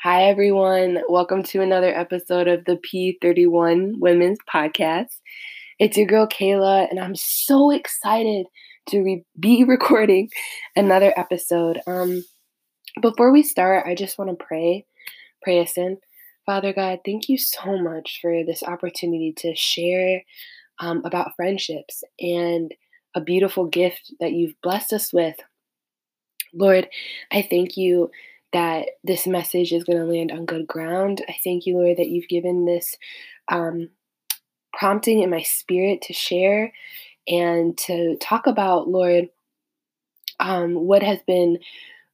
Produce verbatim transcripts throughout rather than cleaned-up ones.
Hi, everyone. Welcome to another episode of the P thirty-one Women's Podcast. It's your girl, Kayla, and I'm so excited to re- be recording another episode. Um, before we start, I just want to pray. Pray us in. Father God, thank you so much for this opportunity to share um, about friendships and a beautiful gift that you've blessed us with. Lord, I thank you that this message is going to land on good ground. I thank you, Lord, that you've given this um, prompting in my spirit to share and to talk about, Lord, um, what has been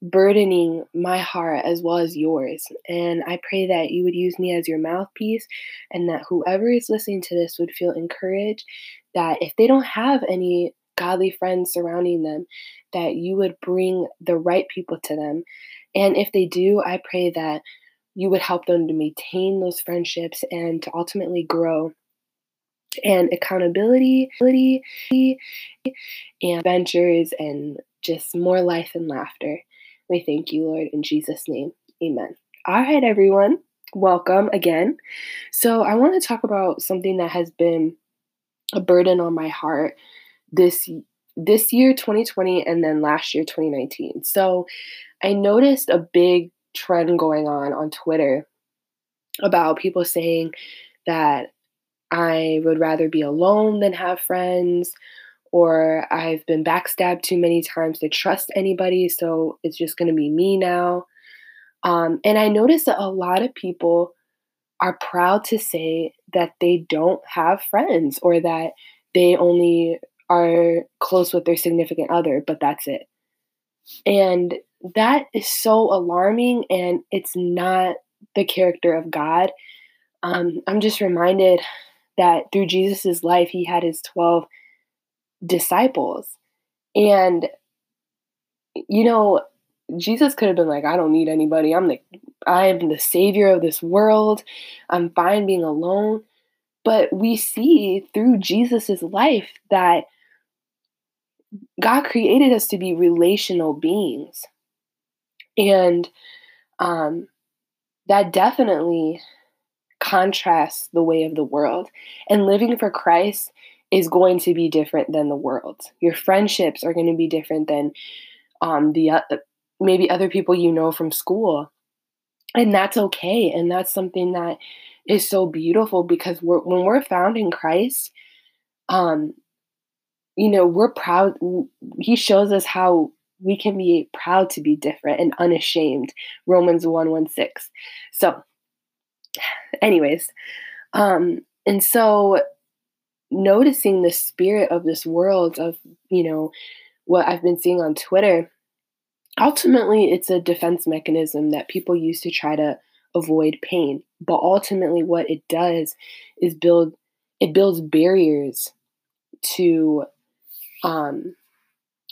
burdening my heart as well as yours. And I pray that you would use me as your mouthpiece and that whoever is listening to this would feel encouraged that if they don't have any godly friends surrounding them, that you would bring the right people to them. And if they do, I pray that you would help them to maintain those friendships and to ultimately grow. And accountability and adventures and just more life and laughter. We thank you, Lord, in Jesus' name. Amen. All right, everyone. Welcome again. So I want to talk about something that has been a burden on my heart this this year, twenty twenty, and then last year, twenty nineteen. So I noticed a big trend going on on Twitter about people saying that I would rather be alone than have friends, or I've been backstabbed too many times to trust anybody, so it's just going to be me now. Um, and I noticed that a lot of people are proud to say that they don't have friends or that they only are close with their significant other, but that's it. And that is so alarming, and it's not the character of God. Um, I'm just reminded that through Jesus's life, he had his twelve disciples. And, you know, Jesus could have been like, I don't need anybody. I'm the, I am the savior of this world. I'm fine being alone. But we see through Jesus's life that God created us to be relational beings. And um, that definitely contrasts the way of the world. And living for Christ is going to be different than the world. Your friendships are going to be different than um, the uh, maybe other people you know from school. And that's okay. And that's something that is so beautiful, because we're, when we're found in Christ, um, you know, we're proud. He shows us how we can be proud to be different and unashamed. Romans one sixteen. So anyways, um, and so noticing the spirit of this world of, you know, what I've been seeing on Twitter, ultimately it's a defense mechanism that people use to try to avoid pain. But ultimately what it does is build, it builds barriers to um,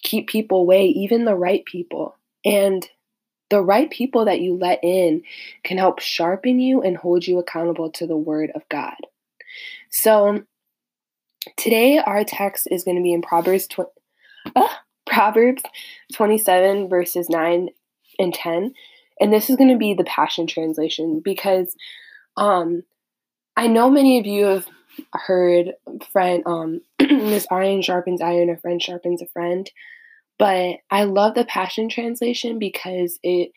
keep people away, even the right people. And the right people that you let in can help sharpen you and hold you accountable to the word of God. So today our text is going to be in Proverbs tw- uh, Proverbs twenty-seven, verses nine and ten. And this is going to be the Passion Translation, because um, I know many of you have heard friend um, this iron sharpens iron, a friend sharpens a friend. But I love the Passion Translation because it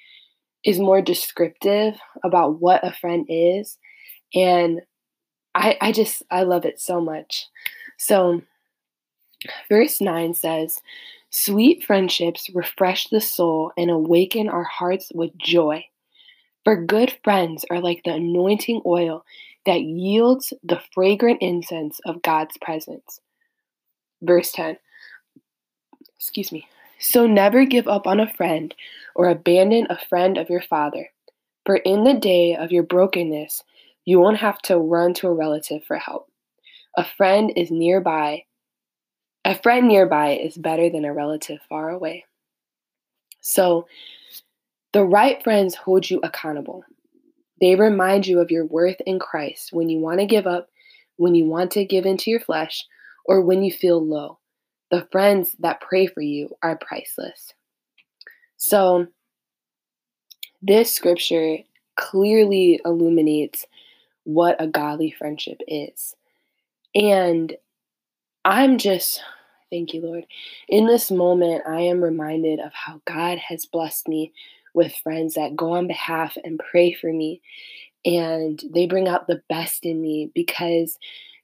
is more descriptive about what a friend is. And I, I just, I love it so much. So verse nine says, "Sweet friendships refresh the soul and awaken our hearts with joy. For good friends are like the anointing oil that yields the fragrant incense of God's presence." Verse ten. Excuse me. "So never give up on a friend or abandon a friend of your father. For in the day of your brokenness, you won't have to run to a relative for help. A friend is nearby. A friend nearby is better than a relative far away." So the right friends hold you accountable. They remind you of your worth in Christ when you want to give up, when you want to give into your flesh, or when you feel low. The friends that pray for you are priceless. So this scripture clearly illuminates what a godly friendship is. And I'm just, thank you, Lord. In this moment, I am reminded of how God has blessed me with friends that go on behalf and pray for me. And they bring out the best in me because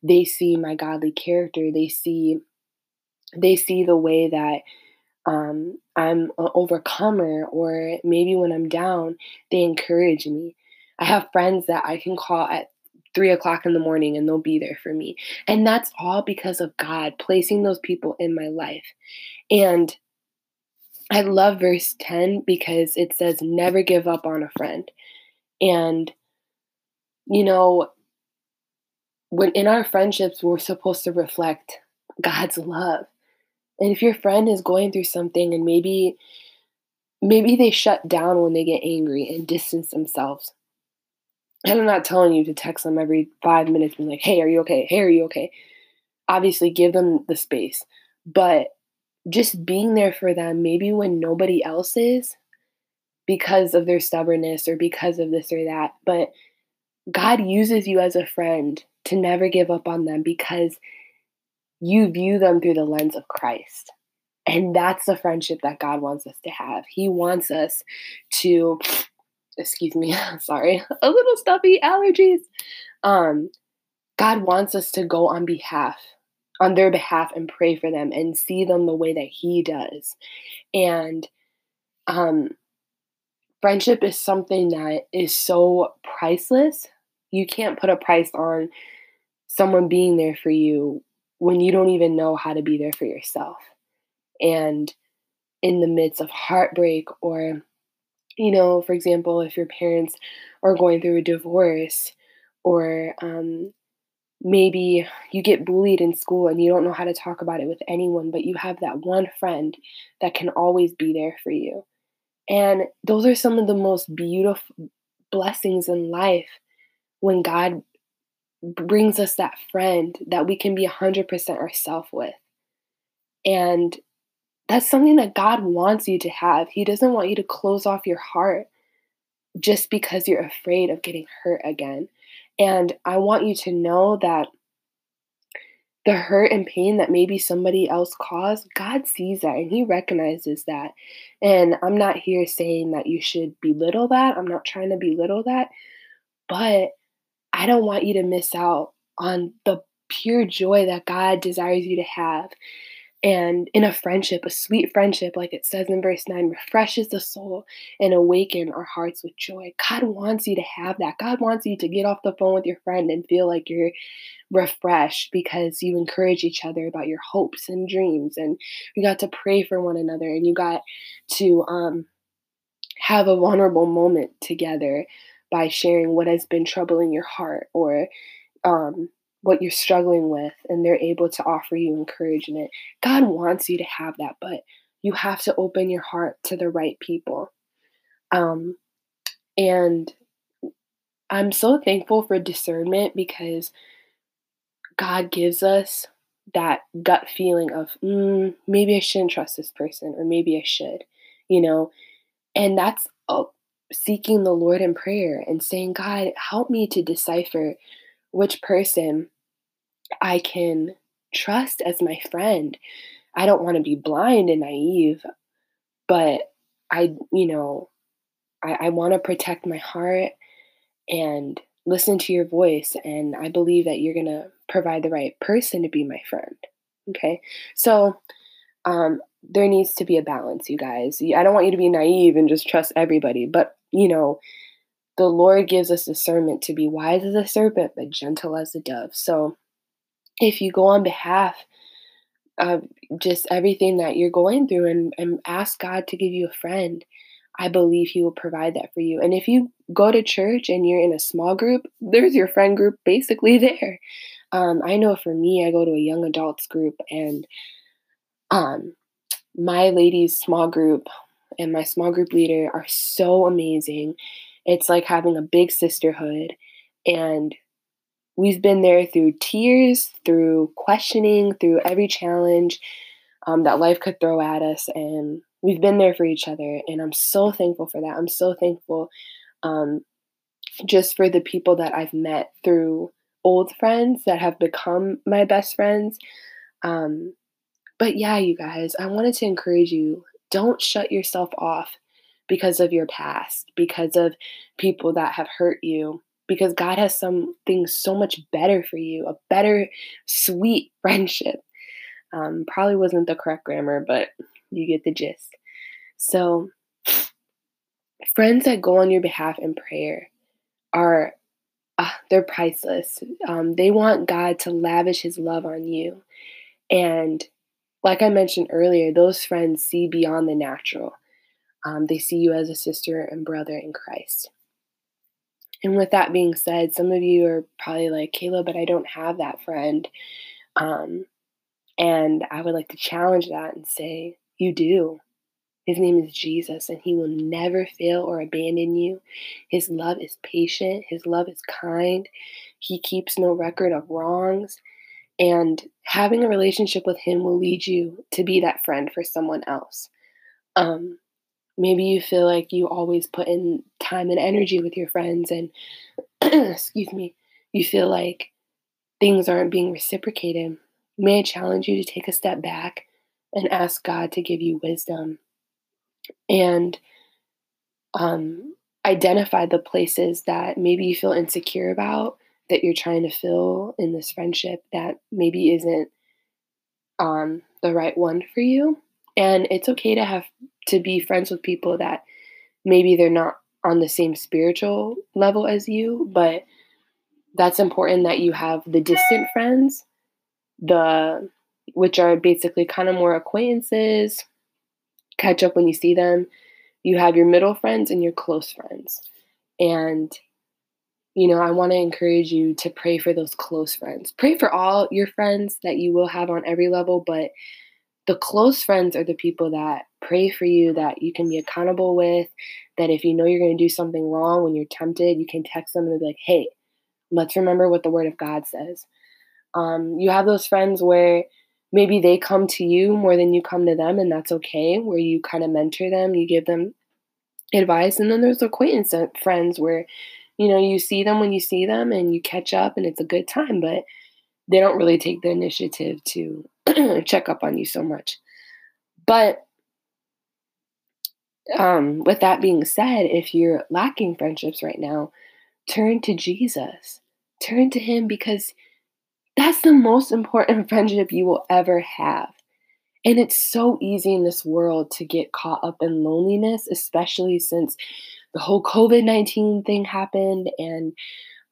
they see my godly character. They see, they see the way that um, I'm an overcomer, or maybe when I'm down, they encourage me. I have friends that I can call at three o'clock in the morning and they'll be there for me. And that's all because of God placing those people in my life. And I love verse ten because it says, never give up on a friend. And, you know, when in our friendships, we're supposed to reflect God's love. And if your friend is going through something and maybe, maybe they shut down when they get angry and distance themselves, and I'm not telling you to text them every five minutes and be like, hey, are you okay? Hey, are you okay? Obviously, give them the space. But just being there for them, maybe when nobody else is, because of their stubbornness or because of this or that. But God uses you as a friend to never give up on them because you view them through the lens of Christ. And that's the friendship that God wants us to have. He wants us to... Excuse me, sorry, a little stuffy, allergies. Um, God wants us to go on behalf, on their behalf and pray for them and see them the way that he does. And um, friendship is something that is so priceless. You can't put a price on someone being there for you when you don't even know how to be there for yourself. And in the midst of heartbreak or You know, for example, if your parents are going through a divorce, or um, maybe you get bullied in school and you don't know how to talk about it with anyone, but you have that one friend that can always be there for you. And those are some of the most beautiful blessings in life when God brings us that friend that we can be one hundred percent ourselves with. And that's something that God wants you to have. He doesn't want you to close off your heart just because you're afraid of getting hurt again. And I want you to know that the hurt and pain that maybe somebody else caused, God sees that and he recognizes that. And I'm not here saying that you should belittle that. I'm not trying to belittle that. But I don't want you to miss out on the pure joy that God desires you to have. And in a friendship, a sweet friendship, like it says in verse nine, refreshes the soul and awaken our hearts with joy. God wants you to have that. God wants you to get off the phone with your friend and feel like you're refreshed because you encourage each other about your hopes and dreams. And you got to pray for one another and you got to um, have a vulnerable moment together by sharing what has been troubling your heart or um what you're struggling with, and they're able to offer you encouragement. God wants you to have that, but you have to open your heart to the right people. Um, and I'm so thankful for discernment because God gives us that gut feeling of, mm, maybe I shouldn't trust this person, or maybe I should, you know, and that's uh, seeking the Lord in prayer and saying, God, help me to decipher which person I can trust as my friend. I don't want to be blind and naive, but I, you know, I, I want to protect my heart and listen to your voice. And I believe that you're going to provide the right person to be my friend. Okay. So, um, there needs to be a balance, you guys. I don't want you to be naive and just trust everybody, but you know, the Lord gives us discernment to be wise as a serpent, but gentle as a dove. So if you go on behalf of just everything that you're going through and, and ask God to give you a friend, I believe he will provide that for you. And if you go to church and you're in a small group, there's your friend group basically there. Um, I know for me, I go to a young adults group, and um, my ladies' small group and my small group leader are so amazing. It's like having a big sisterhood, and we've been there through tears, through questioning, through every challenge um, that life could throw at us, and we've been there for each other, and I'm so thankful for that. I'm so thankful um, just for the people that I've met through old friends that have become my best friends. Um, but yeah, you guys, I wanted to encourage you, don't shut yourself off because of your past, because of people that have hurt you, because God has something so much better for you, a better, sweet friendship. Um, probably wasn't the correct grammar, but you get the gist. So friends that go on your behalf in prayer are, uh, they're priceless. Um, they want God to lavish his love on you. And like I mentioned earlier, those friends see beyond the natural. Um, they see you as a sister and brother in Christ. And with that being said, some of you are probably like, Kayla, but I don't have that friend. Um, and I would like to challenge that and say, you do. His name is Jesus, and he will never fail or abandon you. His love is patient. His love is kind. He keeps no record of wrongs. And having a relationship with him will lead you to be that friend for someone else. Um, maybe you feel like you always put in time and energy with your friends, and excuse me, you feel like things aren't being reciprocated. May I challenge you to take a step back and ask God to give you wisdom. And um, identify the places that maybe you feel insecure about, that you're trying to fill in this friendship that maybe isn't um, the right one for you. And it's okay to have to be friends with people that maybe they're not on the same spiritual level as you, but that's important that you have the distant friends, the which are basically kind of more acquaintances, catch up when you see them. You have your middle friends and your close friends. And, you know, I want to encourage you to pray for those close friends. Pray for all your friends that you will have on every level, but the close friends are the people that pray for you, that you can be accountable with, that if you know you're going to do something wrong when you're tempted, you can text them and be like, hey, let's remember what the Word of God says. Um, you have those friends where maybe they come to you more than you come to them, and that's okay, where you kind of mentor them, you give them advice. And then there's acquaintance friends where, you know, you see them when you see them and you catch up and it's a good time, but they don't really take the initiative to check up on you so much. But um, with that being said, if you're lacking friendships right now, turn to Jesus. Turn to him, because that's the most important friendship you will ever have. And it's so easy in this world to get caught up in loneliness, especially since the whole covid nineteen thing happened and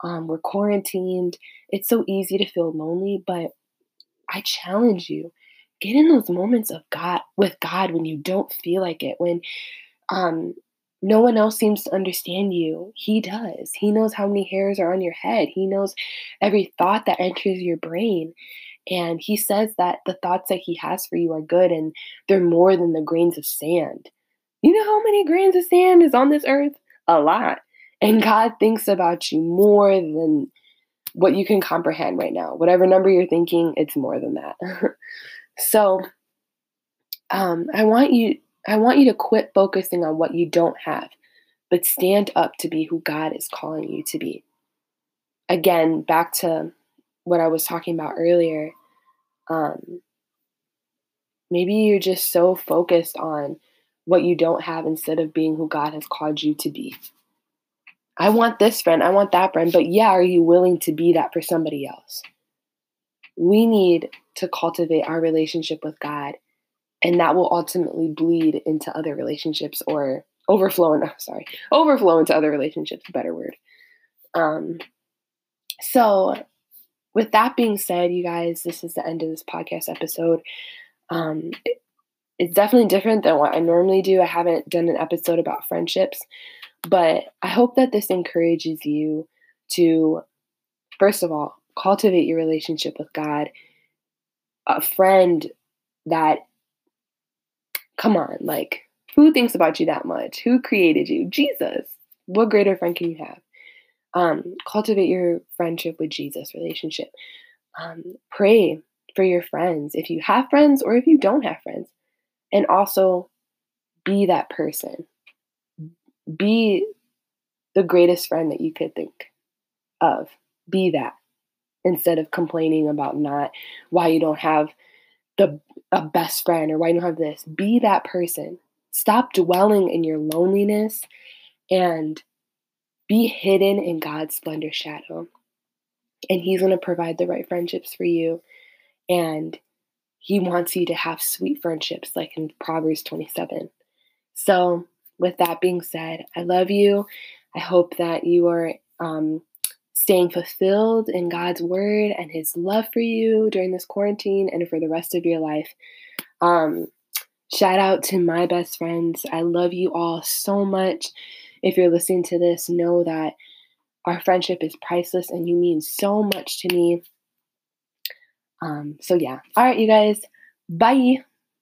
um, we're quarantined. It's so easy to feel lonely, but I challenge you, get in those moments of God with God when you don't feel like it, when um, no one else seems to understand you. He does. He knows how many hairs are on your head. He knows every thought that enters your brain. And he says that the thoughts that he has for you are good, and they're more than the grains of sand. You know how many grains of sand is on this earth? A lot. And God thinks about you more than what you can comprehend right now. Whatever number you're thinking, it's more than that. So, um, I want you... I want you to quit focusing on what you don't have, but stand up to be who God is calling you to be. Again, back to what I was talking about earlier. Um, maybe you're just so focused on what you don't have instead of being who God has called you to be. I want this friend, I want that friend, but yeah, are you willing to be that for somebody else? We need to cultivate our relationship with God, and that will ultimately bleed into other relationships or overflow. In, sorry, overflow into other relationships, a better word. Um, so with that being said, you guys, this is the end of this podcast episode. Um, it, it's definitely different than what I normally do. I haven't done an episode about friendships, but I hope that this encourages you to, first of all, cultivate your relationship with God. A friend that Come on, like, who thinks about you that much? Who created you? Jesus. What greater friend can you have? Um, cultivate your friendship with Jesus relationship. Um, pray for your friends, if you have friends or if you don't have friends. And also be that person. Be the greatest friend that you could think of. Be that instead of complaining about not why you don't have the a best friend or why you don't have this. Be that person. Stop dwelling in your loneliness and be hidden in God's splendor shadow. And he's going to provide the right friendships for you. And he wants you to have sweet friendships like in Proverbs twenty-seven. So with that being said, I love you. I hope that you are um, staying fulfilled in God's word and his love for you during this quarantine and for the rest of your life. Um, shout out to my best friends. I love you all so much. If you're listening to this, know that our friendship is priceless and you mean so much to me. Um, so yeah. All right, you guys. Bye.